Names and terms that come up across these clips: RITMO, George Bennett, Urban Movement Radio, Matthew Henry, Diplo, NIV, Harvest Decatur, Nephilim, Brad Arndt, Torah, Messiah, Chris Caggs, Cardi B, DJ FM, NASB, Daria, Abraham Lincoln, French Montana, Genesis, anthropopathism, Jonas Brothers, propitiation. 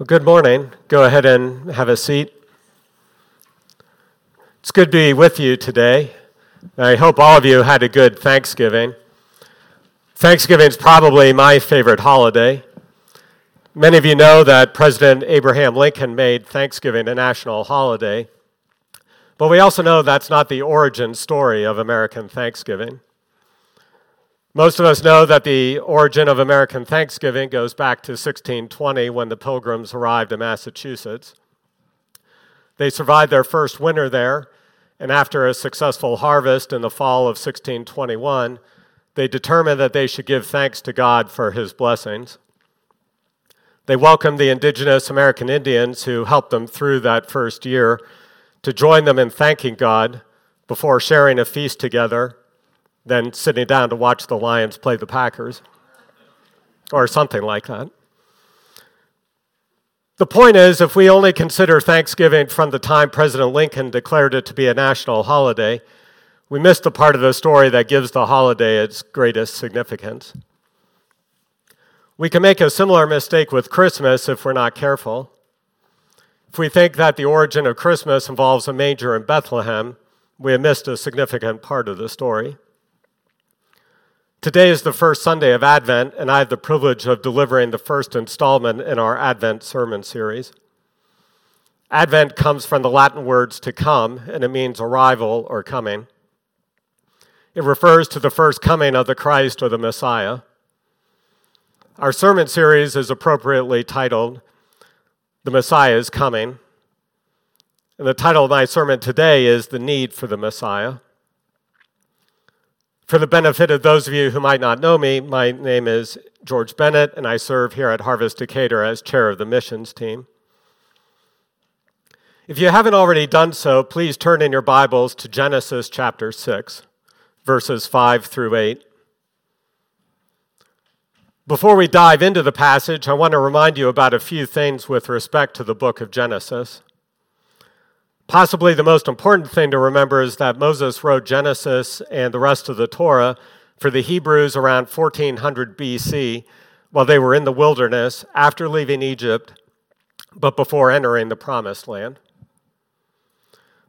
Well, good morning. Go ahead and have a seat. It's good to be with you today. I hope all of you had a good Thanksgiving. Thanksgiving is probably my favorite holiday. Many of you know that President Abraham Lincoln made Thanksgiving a national holiday, but we also know that's not the origin story of American Thanksgiving. Most of us know that the origin of American Thanksgiving goes back to 1620 when the Pilgrims arrived in Massachusetts. They survived their first winter there, and after a successful harvest in the fall of 1621, they determined that they should give thanks to God for his blessings. They welcomed the indigenous American Indians who helped them through that first year to join them in thanking God before sharing a feast together, then sitting down to watch the Lions play the Packers, or something like that. The point is, if we only consider Thanksgiving from the time President Lincoln declared it to be a national holiday, we miss the part of the story that gives the holiday its greatest significance. We can make a similar mistake with Christmas if we're not careful. If we think that the origin of Christmas involves a manger in Bethlehem, we have missed a significant part of the story. Today is the first Sunday of Advent, and I have the privilege of delivering the first installment in our Advent sermon series. Advent comes from the Latin words to come, and it means arrival or coming. It refers to the first coming of the Christ or the Messiah. Our sermon series is appropriately titled, The Messiah is Coming. And the title of my sermon today is The Need for the Messiah. For the benefit of those of you who might not know me, my name is George Bennett, and I serve here at Harvest Decatur as chair of the missions team. If you haven't already done so, please turn in your Bibles to Genesis chapter 6, verses 5 through 8. Before we dive into the passage, I want to remind you about a few things with respect to the book of Genesis. Possibly the most important thing to remember is that Moses wrote Genesis and the rest of the Torah for the Hebrews around 1400 BC while they were in the wilderness after leaving Egypt, but before entering the Promised Land.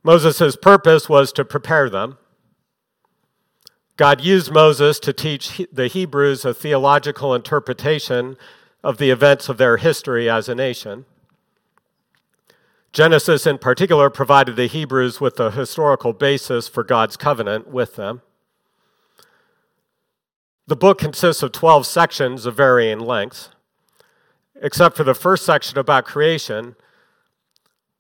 Moses' purpose was to prepare them. God used Moses to teach the Hebrews a theological interpretation of the events of their history as a nation. Genesis, in particular, provided the Hebrews with a historical basis for God's covenant with them. The book consists of 12 sections of varying lengths. Except for the first section about creation,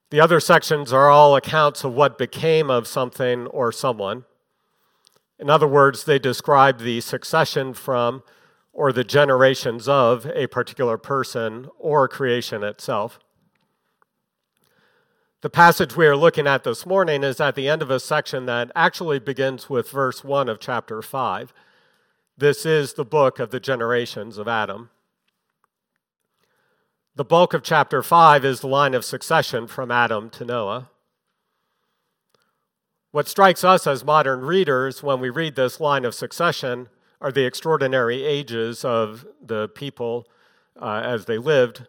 the other sections are all accounts of what became of something or someone. In other words, they describe the succession from or the generations of a particular person or creation itself. The passage we are looking at this morning is at the end of a section that actually begins with verse 1 of chapter 5. This is the book of the generations of Adam. The bulk of chapter 5 is the line of succession from Adam to Noah. What strikes us as modern readers when we read this line of succession are the extraordinary ages of the people as they lived.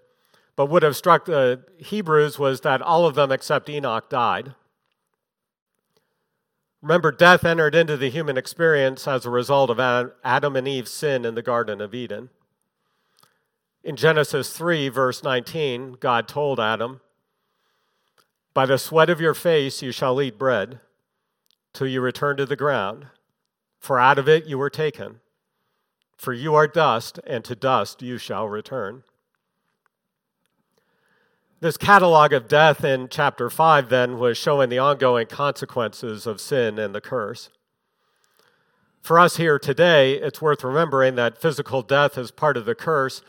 But what would have struck the Hebrews was that all of them except Enoch died. Remember, death entered into the human experience as a result of Adam and Eve's sin in the Garden of Eden. In Genesis 3, verse 19, God told Adam, "By the sweat of your face you shall eat bread, till you return to the ground, for out of it you were taken. For you are dust, and to dust you shall return." This catalog of death in chapter 5, then, was showing the ongoing consequences of sin and the curse. For us here today, it's worth remembering that physical death is part of the curse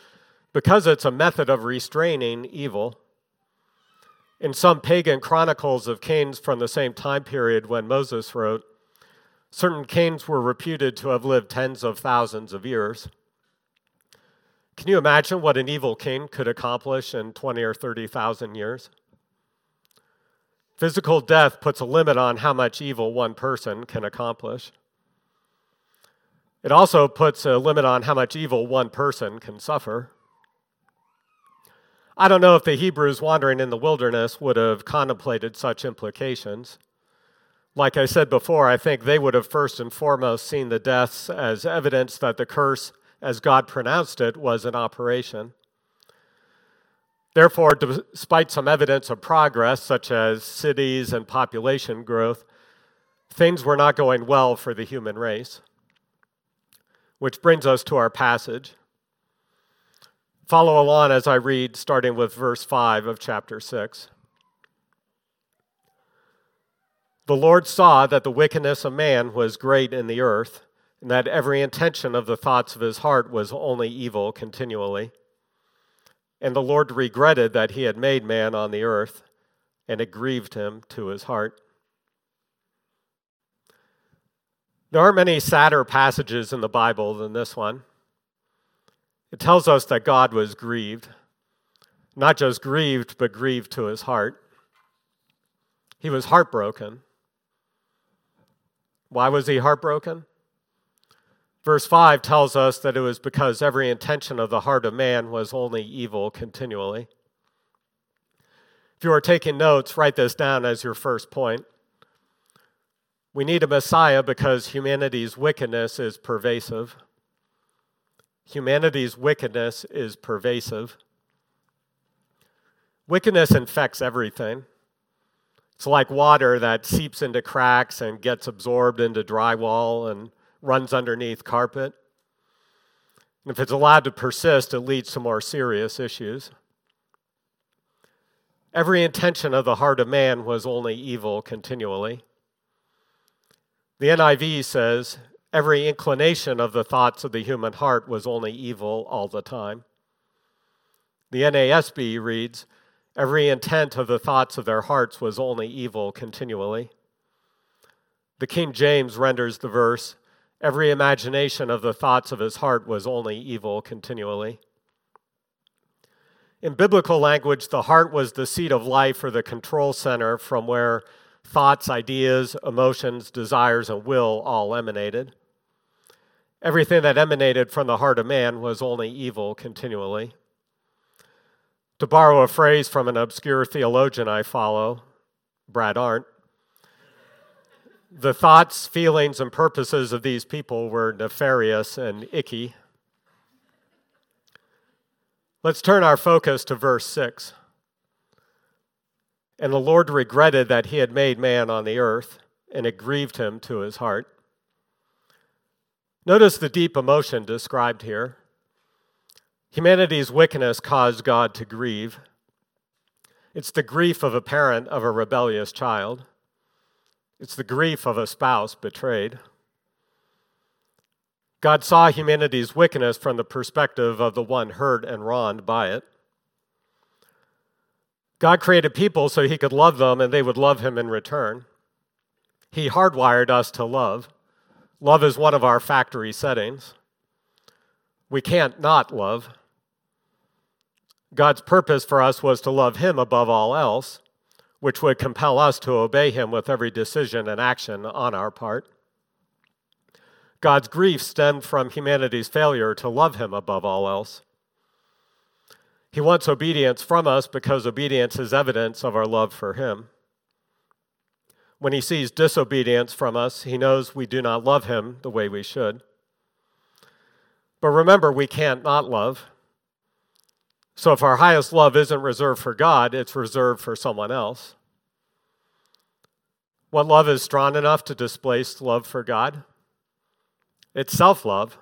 because it's a method of restraining evil. In some pagan chronicles of kings from the same time period when Moses wrote, certain kings were reputed to have lived tens of thousands of years. Can you imagine what an evil king could accomplish in 20 or 30,000 years? Physical death puts a limit on how much evil one person can accomplish. It also puts a limit on how much evil one person can suffer. I don't know if the Hebrews wandering in the wilderness would have contemplated such implications. Like I said before, I think they would have first and foremost seen the deaths as evidence that the curse, as God pronounced it, was in operation. Therefore, despite some evidence of progress, such as cities and population growth, things were not going well for the human race. Which brings us to our passage. Follow along as I read, starting with verse 5 of chapter 6. The Lord saw that the wickedness of man was great in the earth, and that every intention of the thoughts of his heart was only evil continually. And the Lord regretted that he had made man on the earth, and it grieved him to his heart. There are many sadder passages in the Bible than this one. It tells us that God was grieved. Not just grieved, but grieved to his heart. He was heartbroken. Why was he heartbroken? Verse 5 tells us that it was because every intention of the heart of man was only evil continually. If you are taking notes, write this down as your first point. We need a Messiah because humanity's wickedness is pervasive. Humanity's wickedness is pervasive. Wickedness infects everything. It's like water that seeps into cracks and gets absorbed into drywall and runs underneath carpet. And if it's allowed to persist, it leads to more serious issues. Every intention of the heart of man was only evil continually. The NIV says, every inclination of the thoughts of the human heart was only evil all the time. The NASB reads, every intent of the thoughts of their hearts was only evil continually. The King James renders the verse, every imagination of the thoughts of his heart was only evil continually. In biblical language, the heart was the seat of life or the control center from where thoughts, ideas, emotions, desires, and will all emanated. Everything that emanated from the heart of man was only evil continually. To borrow a phrase from an obscure theologian I follow, Brad Arndt, the thoughts, feelings, and purposes of these people were nefarious and icky. Let's turn our focus to verse 6. And the Lord regretted that he had made man on the earth, and it grieved him to his heart. Notice the deep emotion described here. Humanity's wickedness caused God to grieve. It's the grief of a parent of a rebellious child. It's the grief of a spouse betrayed. God saw humanity's wickedness from the perspective of the one hurt and wronged by it. God created people so he could love them and they would love him in return. He hardwired us to love. Love is one of our factory settings. We can't not love. God's purpose for us was to love him above all else, which would compel us to obey him with every decision and action on our part. God's grief stemmed from humanity's failure to love him above all else. He wants obedience from us because obedience is evidence of our love for him. When he sees disobedience from us, he knows we do not love him the way we should. But remember, we can't not love. So if our highest love isn't reserved for God, it's reserved for someone else. What love is strong enough to displace love for God? It's self-love.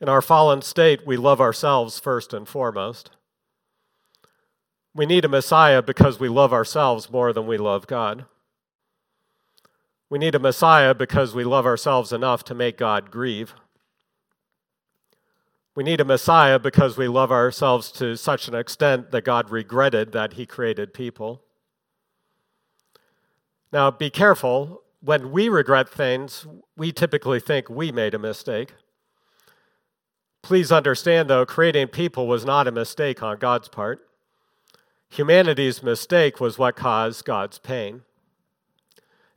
In our fallen state, we love ourselves first and foremost. We need a Messiah because we love ourselves more than we love God. We need a Messiah because we love ourselves enough to make God grieve. We need a Messiah because we love ourselves to such an extent that God regretted that he created people. Now, be careful. When we regret things, we typically think we made a mistake. Please understand, though, creating people was not a mistake on God's part. Humanity's mistake was what caused God's pain.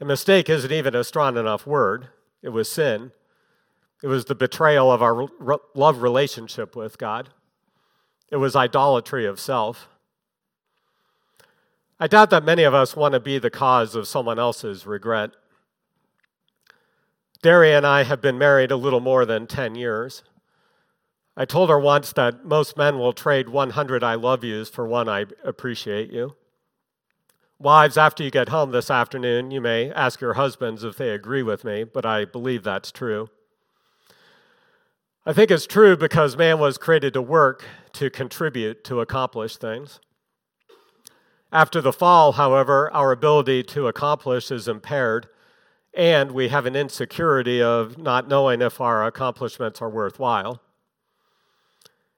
A mistake isn't even a strong enough word. It was sin. It was the betrayal of our love relationship with God. It was idolatry of self. I doubt that many of us want to be the cause of someone else's regret. Daria and I have been married a little more than 10 years. I told her once that most men will trade 100 I love yous for one I appreciate you. Wives, after you get home this afternoon, you may ask your husbands if they agree with me, but I believe that's true. I think it's true because man was created to work, to contribute, to accomplish things. After the fall, however, our ability to accomplish is impaired, and we have an insecurity of not knowing if our accomplishments are worthwhile.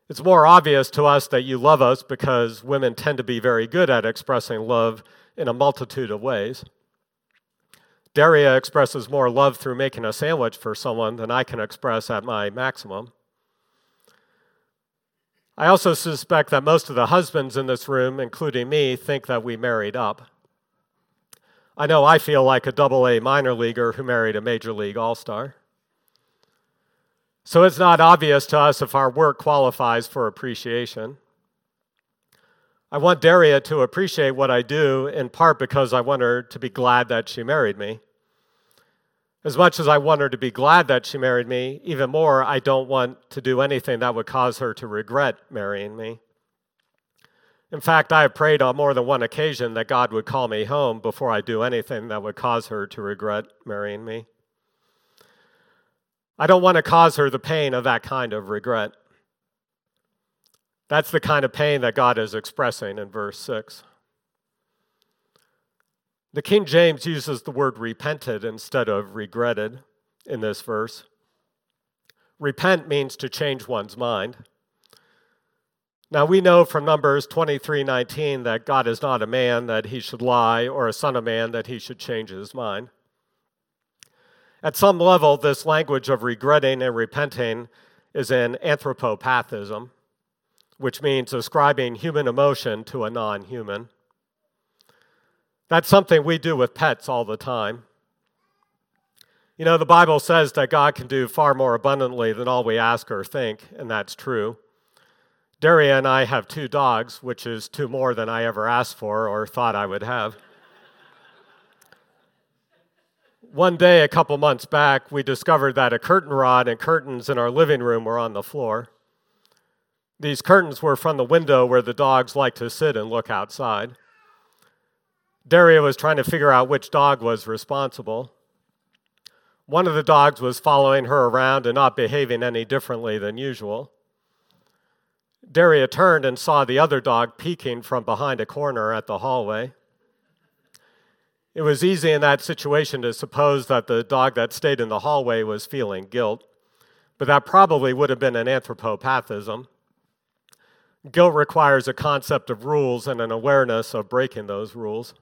It's more obvious to us that you love us because women tend to be very good at expressing love in a multitude of ways. Daria expresses more love through making a sandwich for someone than I can express at my maximum. I also suspect that most of the husbands in this room, including me, think that we married up. I know I feel like a double-A minor leaguer who married a major league all-star. So it's not obvious to us if our work qualifies for appreciation. I want Daria to appreciate what I do, in part because I want her to be glad that she married me. As much as I want her to be glad that she married me, even more, I don't want to do anything that would cause her to regret marrying me. In fact, I have prayed on more than one occasion that God would call me home before I do anything that would cause her to regret marrying me. I don't want to cause her the pain of that kind of regret. That's the kind of pain that God is expressing in verse 6. The King James uses the word repented instead of regretted in this verse. Repent means to change one's mind. Now we know from Numbers 23:19 that God is not a man that he should lie, or a son of man that he should change his mind. At some level, this language of regretting and repenting is an anthropopathism, which means ascribing human emotion to a non-human. That's something we do with pets all the time. You know, the Bible says that God can do far more abundantly than all we ask or think, and that's true. Daria and I have 2 dogs, which is 2 more than I ever asked for or thought I would have. One day, a couple months back, we discovered that a curtain rod and curtains in our living room were on the floor. These curtains were from the window where the dogs like to sit and look outside. Daria was trying to figure out which dog was responsible. One of the dogs was following her around and not behaving any differently than usual. Daria turned and saw the other dog peeking from behind a corner at the hallway. It was easy in that situation to suppose that the dog that stayed in the hallway was feeling guilt, but that probably would have been an anthropopathism. Guilt requires a concept of rules and an awareness of breaking those rules.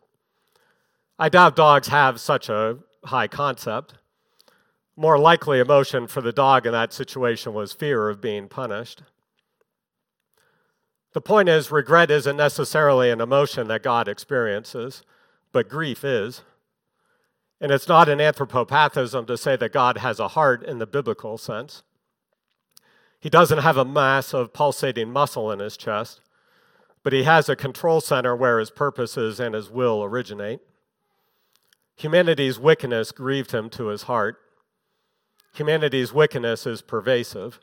I doubt dogs have such a high concept. More likely, emotion for the dog in that situation was fear of being punished. The point is, regret isn't necessarily an emotion that God experiences. But grief is. And it's not an anthropopathism to say that God has a heart in the biblical sense. He doesn't have a mass of pulsating muscle in his chest, but he has a control center where his purposes and his will originate. Humanity's wickedness grieved him to his heart. Humanity's wickedness is pervasive.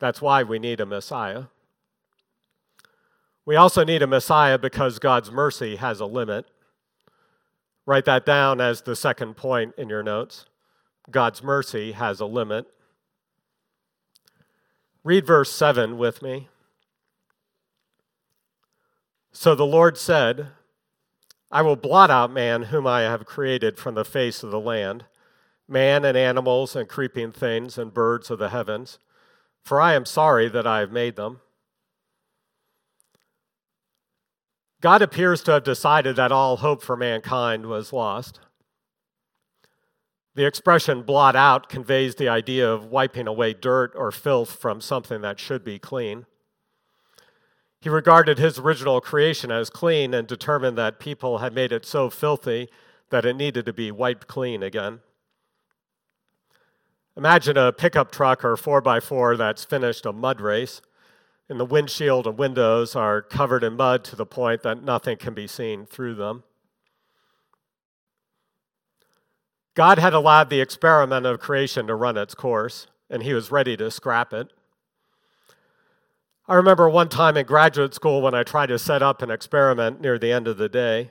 That's why we need a Messiah. We also need a Messiah because God's mercy has a limit. Write that down as the second point in your notes. God's mercy has a limit. Read verse 7 with me. So the Lord said, I will blot out man whom I have created from the face of the land, man and animals and creeping things and birds of the heavens, for I am sorry that I have made them. God appears to have decided that all hope for mankind was lost. The expression blot out conveys the idea of wiping away dirt or filth from something that should be clean. He regarded his original creation as clean and determined that people had made it so filthy that it needed to be wiped clean again. Imagine a pickup truck or 4x4 that's finished a mud race. and the windshield and windows are covered in mud to the point that nothing can be seen through them. God had allowed the experiment of creation to run its course, and he was ready to scrap it. I remember one time in graduate school when I tried to set up an experiment near the end of the day.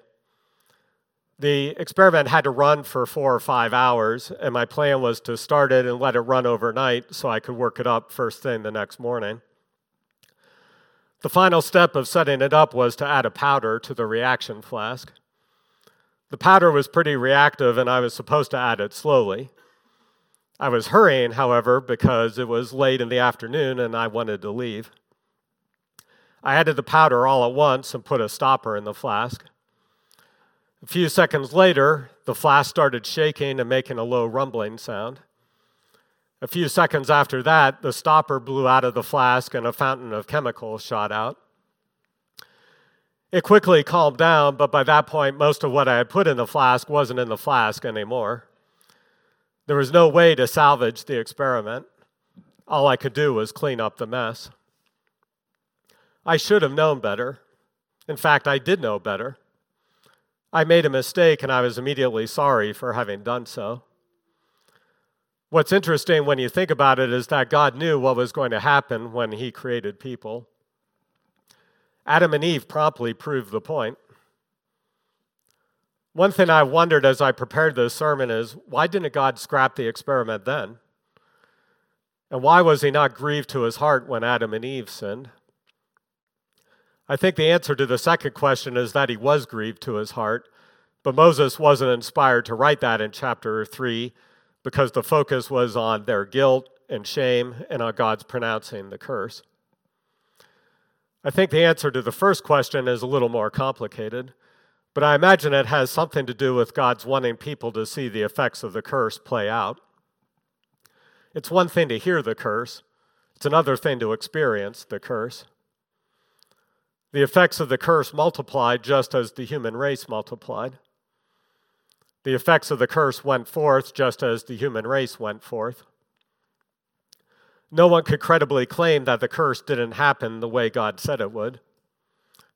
The experiment had to run for 4 or 5 hours, and my plan was to start it and let it run overnight so I could work it up first thing the next morning. The final step of setting it up was to add a powder to the reaction flask. The powder was pretty reactive, and I was supposed to add it slowly. I was hurrying, however, because it was late in the afternoon and I wanted to leave. I added the powder all at once and put a stopper in the flask. A few seconds later, the flask started shaking and making a low rumbling sound. A few seconds after that, the stopper blew out of the flask and a fountain of chemicals shot out. It quickly calmed down, but by that point, most of what I had put in the flask wasn't in the flask anymore. There was no way to salvage the experiment. All I could do was clean up the mess. I should have known better. In fact, I did know better. I made a mistake, and I was immediately sorry for having done so. What's interesting when you think about it is that God knew what was going to happen when he created people. Adam and Eve promptly proved the point. One thing I wondered as I prepared this sermon is, why didn't God scrap the experiment then? And why was he not grieved to his heart when Adam and Eve sinned? I think the answer to the second question is that he was grieved to his heart, but Moses wasn't inspired to write that in chapter 3 because the focus was on their guilt and shame and on God's pronouncing the curse. I think the answer to the first question is a little more complicated, but I imagine it has something to do with God's wanting people to see the effects of the curse play out. It's one thing to hear the curse. It's another thing to experience the curse. The effects of the curse multiplied just as the human race multiplied. The effects of the curse went forth just as the human race went forth. No one could credibly claim that the curse didn't happen the way God said it would.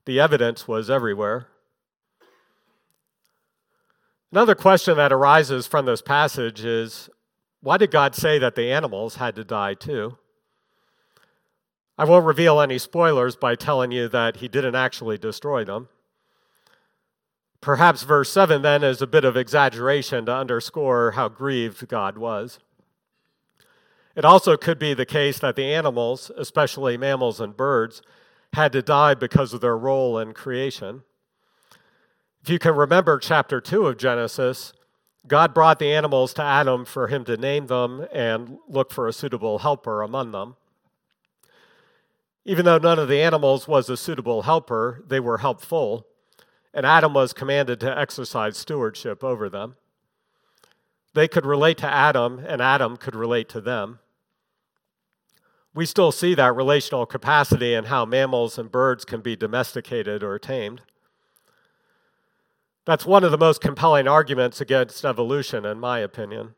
The evidence was everywhere. Another question that arises from this passage is, why did God say that the animals had to die too? I won't reveal any spoilers by telling you that he didn't actually destroy them. Perhaps verse 7 then is a bit of exaggeration to underscore how grieved God was. It also could be the case that the animals, especially mammals and birds, had to die because of their role in creation. If you can remember chapter 2 of Genesis, God brought the animals to Adam for him to name them and look for a suitable helper among them. Even though none of the animals was a suitable helper, they were helpful, and Adam was commanded to exercise stewardship over them. They could relate to Adam, and Adam could relate to them. We still see that relational capacity in how mammals and birds can be domesticated or tamed. That's one of the most compelling arguments against evolution, in my opinion.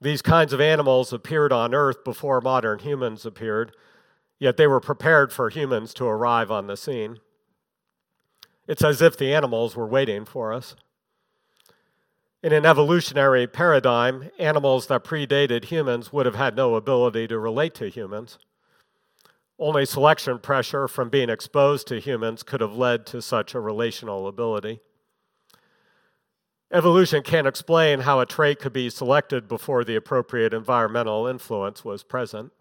These kinds of animals appeared on Earth before modern humans appeared, yet they were prepared for humans to arrive on the scene. It's as if the animals were waiting for us. In an evolutionary paradigm, animals that predated humans would have had no ability to relate to humans. Only selection pressure from being exposed to humans could have led to such a relational ability. Evolution can't explain how a trait could be selected before the appropriate environmental influence was present.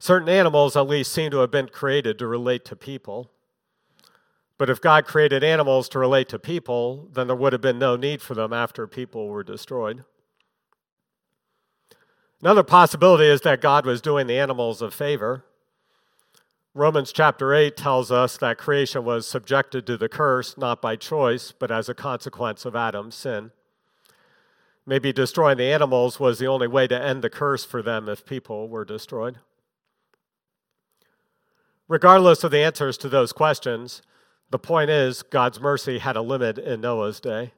Certain animals at least seem to have been created to relate to people. But if God created animals to relate to people, then there would have been no need for them after people were destroyed. Another possibility is that God was doing the animals a favor. Romans chapter 8 tells us that creation was subjected to the curse not by choice, but as a consequence of Adam's sin. Maybe destroying the animals was the only way to end the curse for them if people were destroyed. Regardless of the answers to those questions, the point is God's mercy had a limit in Noah's day.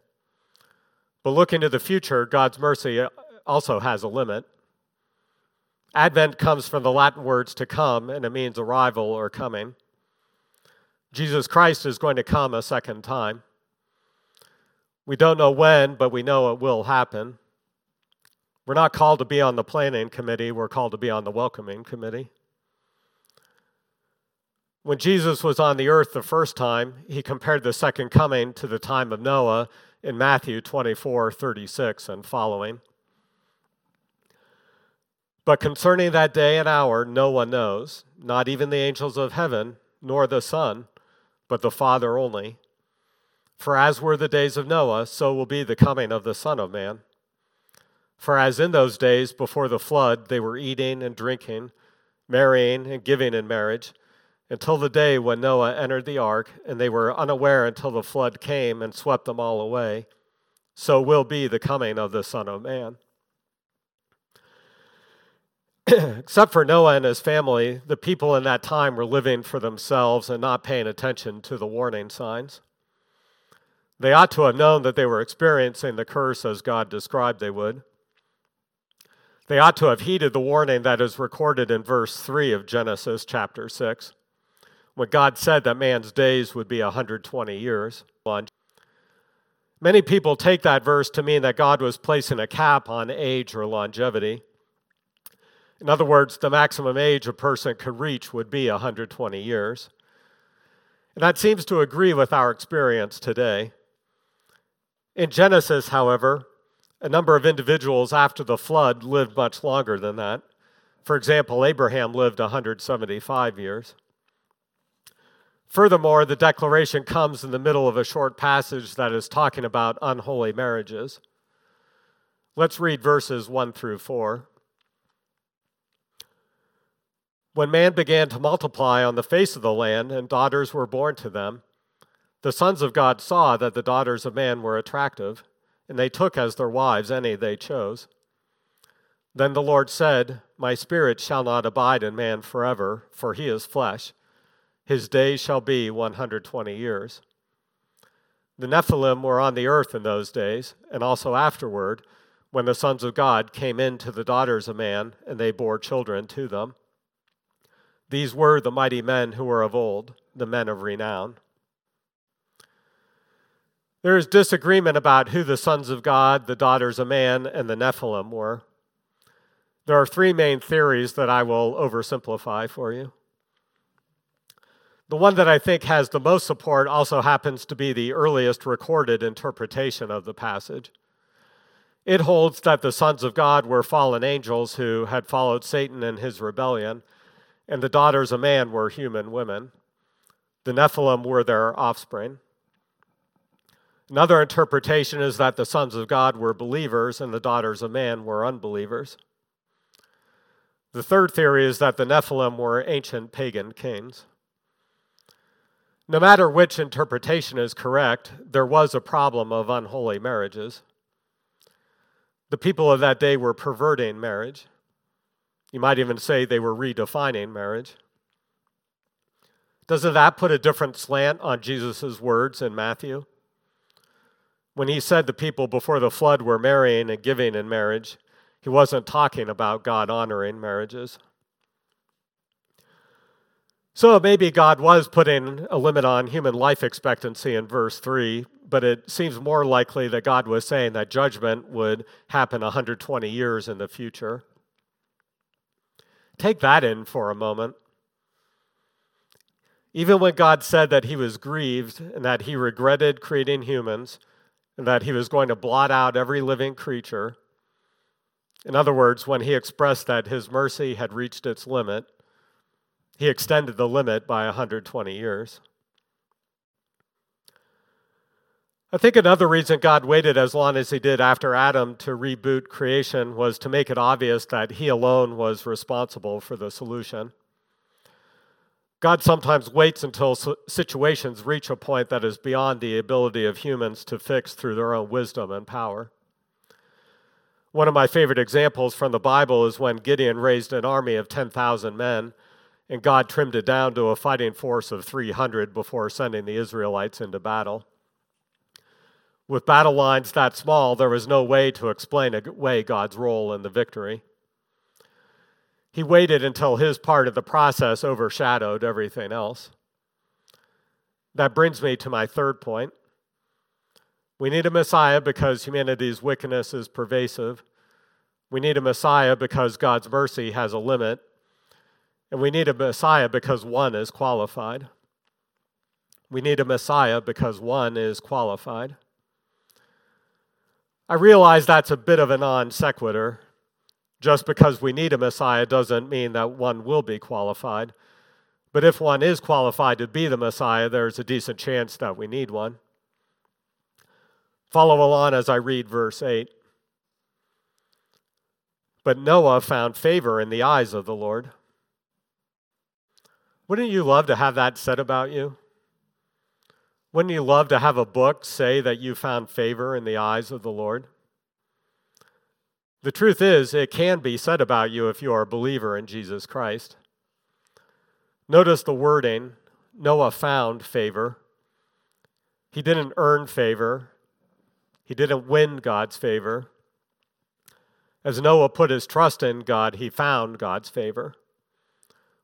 But looking to the future, God's mercy also has a limit. Advent comes from the Latin words to come, and it means arrival or coming. Jesus Christ is going to come a second time. We don't know when, but we know it will happen. We're not called to be on the planning committee. We're called to be on the welcoming committee. When Jesus was on the earth the first time, he compared the second coming to the time of Noah in Matthew 24:36 and following. But concerning that day and hour, no one knows, not even the angels of heaven, nor the Son, but the Father only. For as were the days of Noah, so will be the coming of the Son of Man. For as in those days before the flood, they were eating and drinking, marrying and giving in marriage, until the day when Noah entered the ark, and they were unaware until the flood came and swept them all away, so will be the coming of the Son of Man. Except for Noah and his family, the people in that time were living for themselves and not paying attention to the warning signs. They ought to have known that they were experiencing the curse as God described they would. They ought to have heeded the warning that is recorded in verse 3 of Genesis chapter 6. When God said that man's days would be 120 years. Many people take that verse to mean that God was placing a cap on age or longevity. In other words, the maximum age a person could reach would be 120 years. And that seems to agree with our experience today. In Genesis, however, a number of individuals after the flood lived much longer than that. For example, Abraham lived 175 years. Furthermore, the declaration comes in the middle of a short passage that is talking about unholy marriages. Let's read verses 1 through 4. When man began to multiply on the face of the land, and daughters were born to them, the sons of God saw that the daughters of man were attractive, and they took as their wives any they chose. Then the Lord said, "My spirit shall not abide in man forever, for he is flesh. His days shall be 120 years. The Nephilim were on the earth in those days, and also afterward, when the sons of God came in to the daughters of man, and they bore children to them. These were the mighty men who were of old, the men of renown." There is disagreement about who the sons of God, the daughters of man, and the Nephilim were. There are three main theories that I will oversimplify for you. The one that I think has the most support also happens to be the earliest recorded interpretation of the passage. It holds that the sons of God were fallen angels who had followed Satan in his rebellion, and the daughters of man were human women. The Nephilim were their offspring. Another interpretation is that the sons of God were believers and the daughters of man were unbelievers. The third theory is that the Nephilim were ancient pagan kings. No matter which interpretation is correct, there was a problem of unholy marriages. The people of that day were perverting marriage. You might even say they were redefining marriage. Doesn't that put a different slant on Jesus' words in Matthew? When he said the people before the flood were marrying and giving in marriage, he wasn't talking about God honoring marriages. So maybe God was putting a limit on human life expectancy in verse 3, but it seems more likely that God was saying that judgment would happen 120 years in the future. Take that in for a moment. Even when God said that he was grieved and that he regretted creating humans and that he was going to blot out every living creature, in other words, when he expressed that his mercy had reached its limit, he extended the limit by 120 years. I think another reason God waited as long as he did after Adam to reboot creation was to make it obvious that he alone was responsible for the solution. God sometimes waits until situations reach a point that is beyond the ability of humans to fix through their own wisdom and power. One of my favorite examples from the Bible is when Gideon raised an army of 10,000 men, and God trimmed it down to a fighting force of 300 before sending the Israelites into battle. With battle lines that small, there was no way to explain away God's role in the victory. He waited until his part of the process overshadowed everything else. That brings me to my third point. We need a Messiah because humanity's wickedness is pervasive. We need a Messiah because God's mercy has a limit. And we need a Messiah because one is qualified. We need a Messiah because one is qualified. I realize that's a bit of a non sequitur. Just because we need a Messiah doesn't mean that one will be qualified. But if one is qualified to be the Messiah, there's a decent chance that we need one. Follow along as I read verse 8. But Noah found favor in the eyes of the Lord. Wouldn't you love to have that said about you? Wouldn't you love to have a book say that you found favor in the eyes of the Lord? The truth is, it can be said about you if you are a believer in Jesus Christ. Notice the wording, Noah found favor. He didn't earn favor. He didn't win God's favor. As Noah put his trust in God, he found God's favor.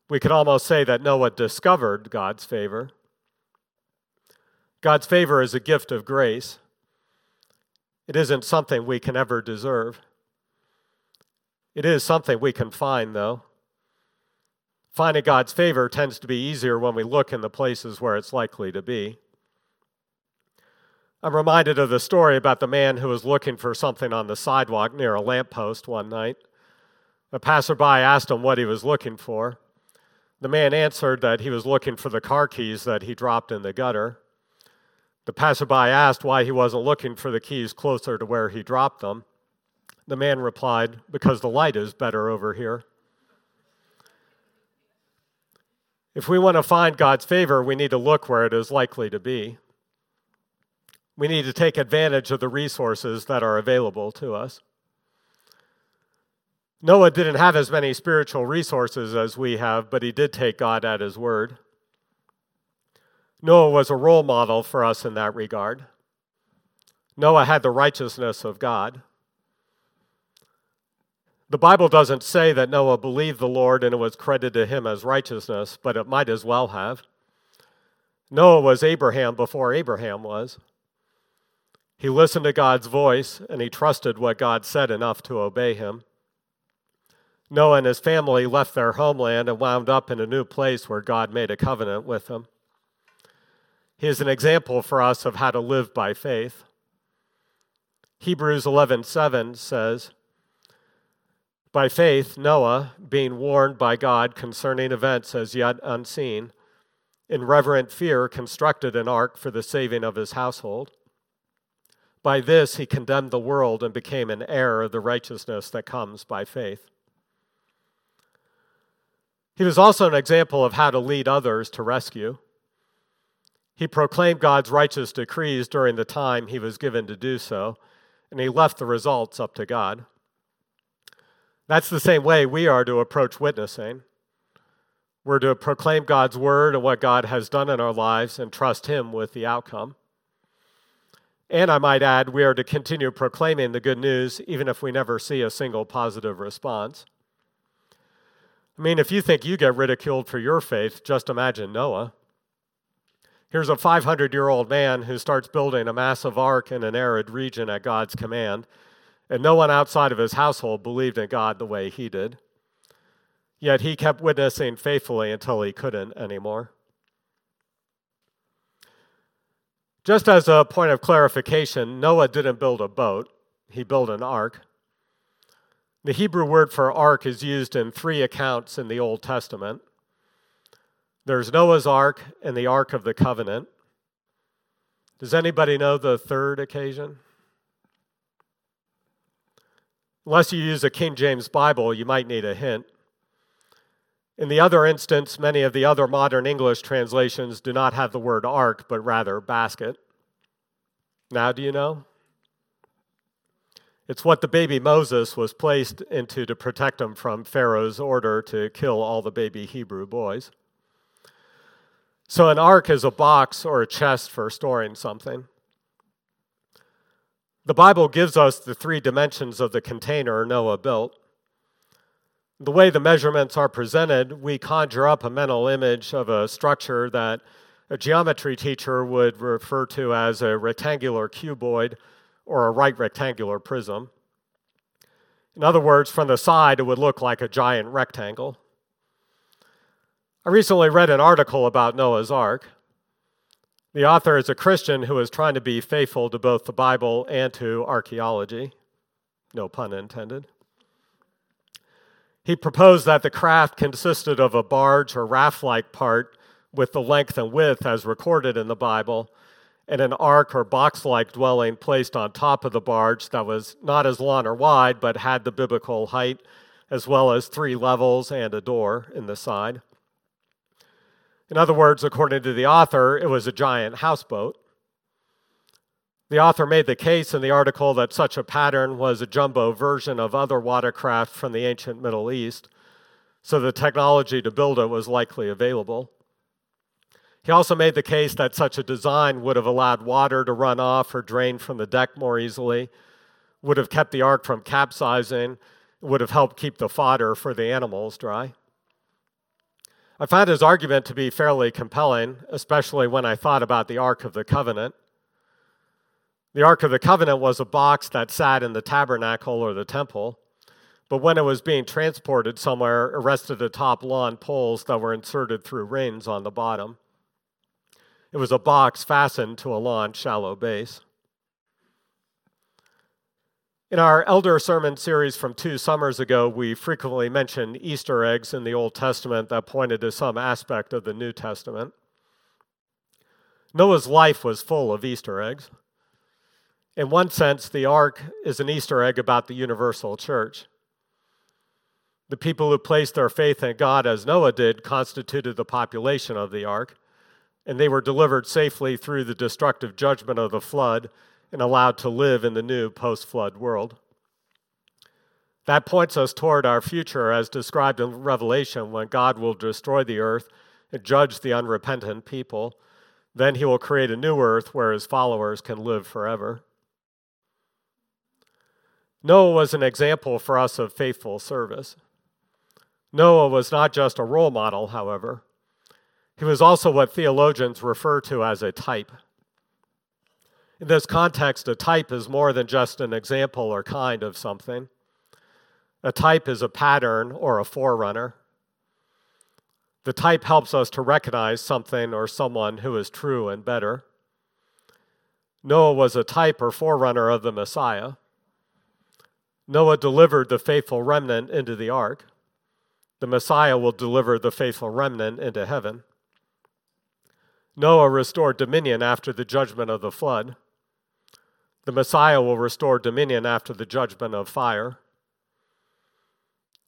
We could almost say that Noah discovered God's favor. God's favor is a gift of grace. It isn't something we can ever deserve. It is something we can find, though. Finding God's favor tends to be easier when we look in the places where it's likely to be. I'm reminded of the story about the man who was looking for something on the sidewalk near a lamppost one night. A passerby asked him what he was looking for. The man answered that he was looking for the car keys that he dropped in the gutter. The passerby asked why he wasn't looking for the keys closer to where he dropped them. The man replied, because the light is better over here. If we want to find God's favor, we need to look where it is likely to be. We need to take advantage of the resources that are available to us. Noah didn't have as many spiritual resources as we have, but he did take God at his word. Noah was a role model for us in that regard. Noah had the righteousness of God. The Bible doesn't say that Noah believed the Lord and it was credited to him as righteousness, but it might as well have. Noah was Abraham before Abraham was. He listened to God's voice and he trusted what God said enough to obey him. Noah and his family left their homeland and wound up in a new place where God made a covenant with them. He is an example for us of how to live by faith. Hebrews 11:7 says, by faith, Noah, being warned by God concerning events as yet unseen, in reverent fear constructed an ark for the saving of his household. By this he condemned the world and became an heir of the righteousness that comes by faith. He was also an example of how to lead others to rescue. He proclaimed God's righteous decrees during the time he was given to do so, and he left the results up to God. That's the same way we are to approach witnessing. We're to proclaim God's word and what God has done in our lives and trust him with the outcome. And I might add, we are to continue proclaiming the good news even if we never see a single positive response. I mean, if you think you get ridiculed for your faith, just imagine Noah. Here's a 500-year-old man who starts building a massive ark in an arid region at God's command. And no one outside of his household believed in God the way he did. Yet he kept witnessing faithfully until he couldn't anymore. Just as a point of clarification, Noah didn't build a boat. He built an ark. The Hebrew word for ark is used in three accounts in the Old Testament. There's Noah's ark and the Ark of the Covenant. Does anybody know the third occasion? Unless you use a King James Bible, you might need a hint. In the other instance, many of the other modern English translations do not have the word ark, but rather basket. Now do you know? It's what the baby Moses was placed into to protect him from Pharaoh's order to kill all the baby Hebrew boys. So an ark is a box or a chest for storing something. The Bible gives us the three dimensions of the container Noah built. the way the measurements are presented, we conjure up a mental image of a structure that a geometry teacher would refer to as a rectangular cuboid or a right rectangular prism. In other words, from the side, it would look like a giant rectangle. I recently read an article about Noah's Ark. The author is a Christian who is trying to be faithful to both the Bible and to archaeology. No pun intended. He proposed that the craft consisted of a barge or raft-like part with the length and width as recorded in the Bible, and an ark or box-like dwelling placed on top of the barge that was not as long or wide, but had the biblical height, as well as 3 levels and a door in the side. In other words, according to the author, it was a giant houseboat. The author made the case in the article that such a pattern was a jumbo version of other watercraft from the ancient Middle East, so the technology to build it was likely available. He also made the case that such a design would have allowed water to run off or drain from the deck more easily, would have kept the ark from capsizing, would have helped keep the fodder for the animals dry. I found his argument to be fairly compelling, especially when I thought about the Ark of the Covenant. The Ark of the Covenant was a box that sat in the tabernacle or the temple, but when it was being transported somewhere, it rested atop lawn poles that were inserted through rings on the bottom. It was a box fastened to a lawn shallow base. In our Elder Sermon series from 2 summers ago, we frequently mentioned Easter eggs in the Old Testament that pointed to some aspect of the New Testament. Noah's life was full of Easter eggs. In one sense, the ark is an Easter egg about the universal church. The people who placed their faith in God as Noah did constituted the population of the ark, and they were delivered safely through the destructive judgment of the flood and allowed to live in the new post-flood world. That points us toward our future as described in Revelation, when God will destroy the earth and judge the unrepentant people. Then he will create a new earth where his followers can live forever. Noah was an example for us of faithful service. Noah was not just a role model, however. He was also what theologians refer to as a type. In this context, a type is more than just an example or kind of something. A type is a pattern or a forerunner. The type helps us to recognize something or someone who is true and better. Noah was a type or forerunner of the Messiah. Noah delivered the faithful remnant into the ark. The Messiah will deliver the faithful remnant into heaven. Noah restored dominion after the judgment of the flood. The Messiah will restore dominion after the judgment of fire.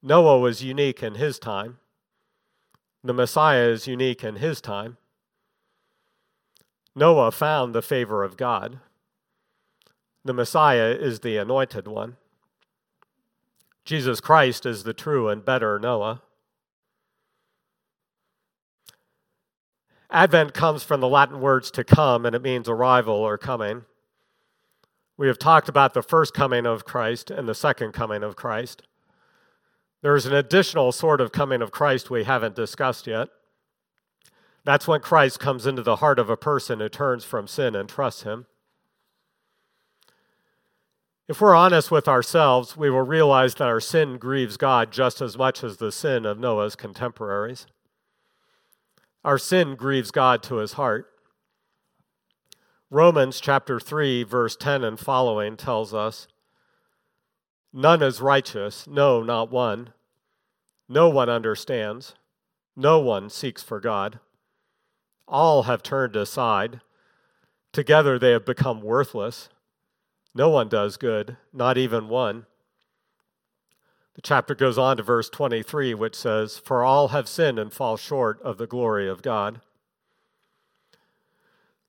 Noah was unique in his time. The Messiah is unique in his time. Noah found the favor of God. The Messiah is the anointed one. Jesus Christ is the true and better Noah. Advent comes from the Latin words to come, and it means arrival or coming. We have talked about the first coming of Christ and the second coming of Christ. There is an additional sort of coming of Christ we haven't discussed yet. That's when Christ comes into the heart of a person who turns from sin and trusts him. If we're honest with ourselves, we will realize that our sin grieves God just as much as the sin of Noah's contemporaries. Our sin grieves God to his heart. Romans chapter 3, verse 10 and following tells us, "None is righteous, no, not one. No one understands. No one seeks for God. All have turned aside. Together they have become worthless. No one does good, not even one." The chapter goes on to verse 23, which says, "For all have sinned and fall short of the glory of God."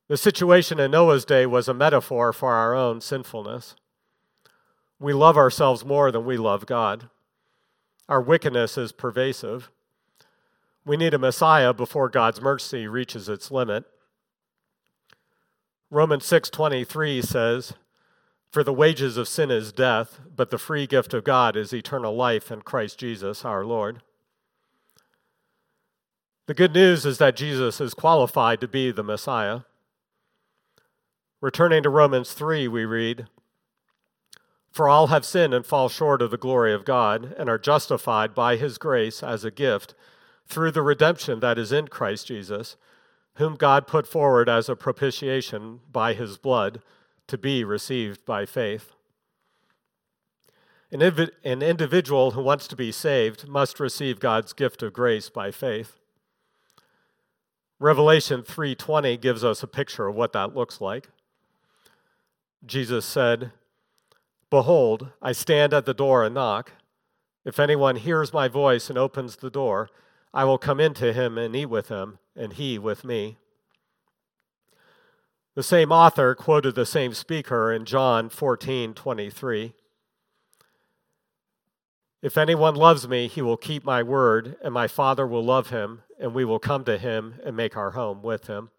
The situation in Noah's day was a metaphor for our own sinfulness. We love ourselves more than we love God. Our wickedness is pervasive. We need a Messiah before God's mercy reaches its limit. Romans 6:23 says, For the wages of sin is death, but the free gift of God is eternal life in Christ Jesus our Lord. The good news is that Jesus is qualified to be the Messiah. Returning to Romans 3, we read, "For all have sinned and fall short of the glory of God, and are justified by his grace as a gift through the redemption that is in Christ Jesus, whom God put forward as a propitiation by his blood, to be received by faith." An individual who wants to be saved must receive God's gift of grace by faith. Revelation 3:20 gives us a picture of what that looks like. Jesus said, "Behold, I stand at the door and knock. If anyone hears my voice and opens the door, I will come into him and eat with him, and he with me." The same author quoted the same speaker in John 14:23. "If anyone loves me, he will keep my word, and my Father will love him, and we will come to him and make our home with him."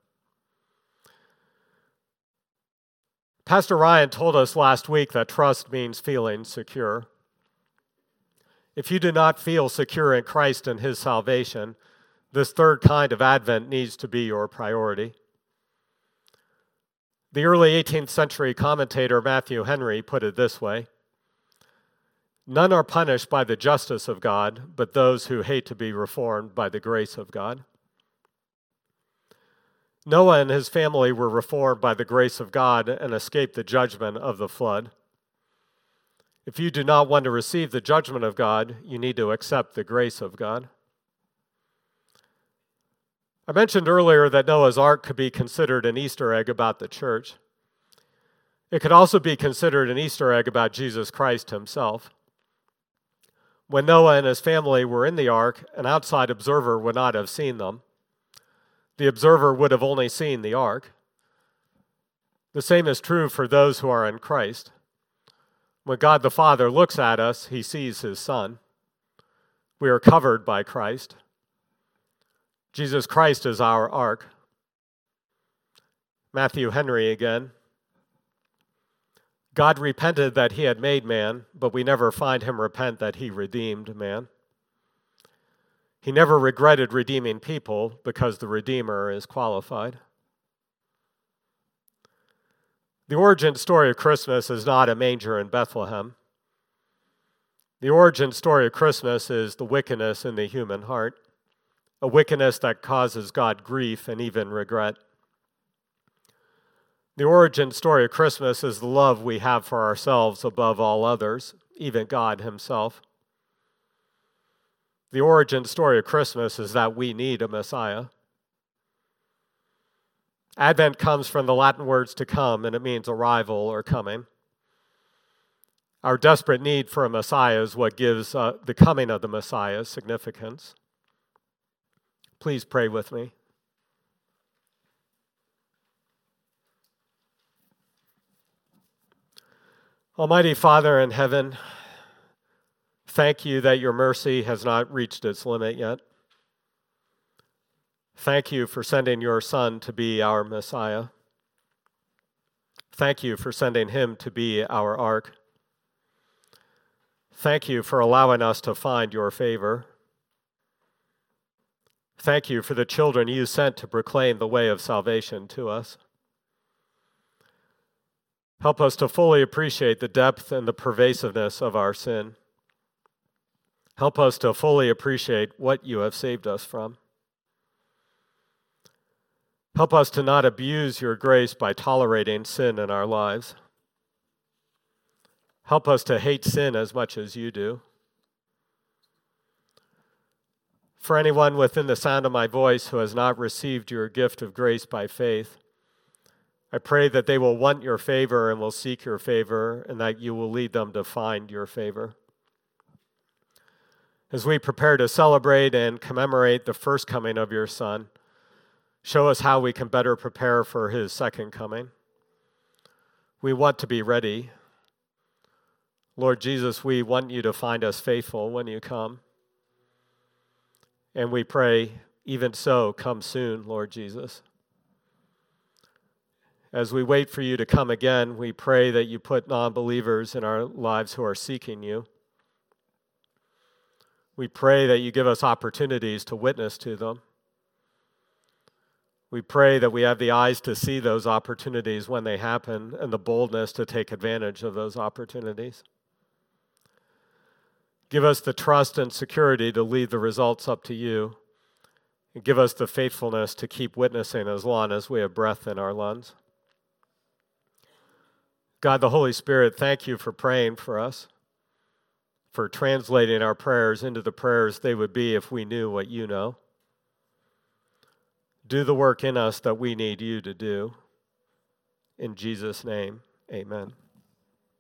Pastor Ryan told us last week that trust means feeling secure. If you do not feel secure in Christ and his salvation, this third kind of Advent needs to be your priority. The early 18th century commentator Matthew Henry put it this way, "None are punished by the justice of God, but those who hate to be reformed by the grace of God." Noah and his family were reformed by the grace of God and escaped the judgment of the flood. If you do not want to receive the judgment of God, you need to accept the grace of God. I mentioned earlier that Noah's Ark could be considered an Easter egg about the church. It could also be considered an Easter egg about Jesus Christ himself. When Noah and his family were in the Ark, an outside observer would not have seen them. The observer would have only seen the Ark. The same is true for those who are in Christ. When God the Father looks at us, he sees his Son. We are covered by Christ. Jesus Christ is our ark. Matthew Henry again. "God repented that he had made man, but we never find him repent that he redeemed man. He never regretted redeeming people because the Redeemer is qualified." The origin story of Christmas is not a manger in Bethlehem. The origin story of Christmas is the wickedness in the human heart. A wickedness that causes God grief and even regret. The origin story of Christmas is the love we have for ourselves above all others, even God himself. The origin story of Christmas is that we need a Messiah. Advent comes from the Latin words to come, and it means arrival or coming. Our desperate need for a Messiah is what gives the coming of the Messiah significance. Please pray with me. Almighty Father in heaven, thank you that your mercy has not reached its limit yet. Thank you for sending your Son to be our Messiah. Thank you for sending him to be our ark. Thank you for allowing us to find your favor. Thank you for the children you sent to proclaim the way of salvation to us. Help us to fully appreciate the depth and the pervasiveness of our sin. Help us to fully appreciate what you have saved us from. Help us to not abuse your grace by tolerating sin in our lives. Help us to hate sin as much as you do. For anyone within the sound of my voice who has not received your gift of grace by faith, I pray that they will want your favor and will seek your favor, and that you will lead them to find your favor. As we prepare to celebrate and commemorate the first coming of your Son, show us how we can better prepare for his second coming. We want to be ready. Lord Jesus, we want you to find us faithful when you come. And we pray, even so, come soon, Lord Jesus. As we wait for you to come again, we pray that you put non-believers in our lives who are seeking you. We pray that you give us opportunities to witness to them. We pray that we have the eyes to see those opportunities when they happen and the boldness to take advantage of those opportunities. Give us the trust and security to leave the results up to you. And give us the faithfulness to keep witnessing as long as we have breath in our lungs. God, the Holy Spirit, thank you for praying for us, for translating our prayers into the prayers they would be if we knew what you know. Do the work in us that we need you to do. In Jesus' name, amen.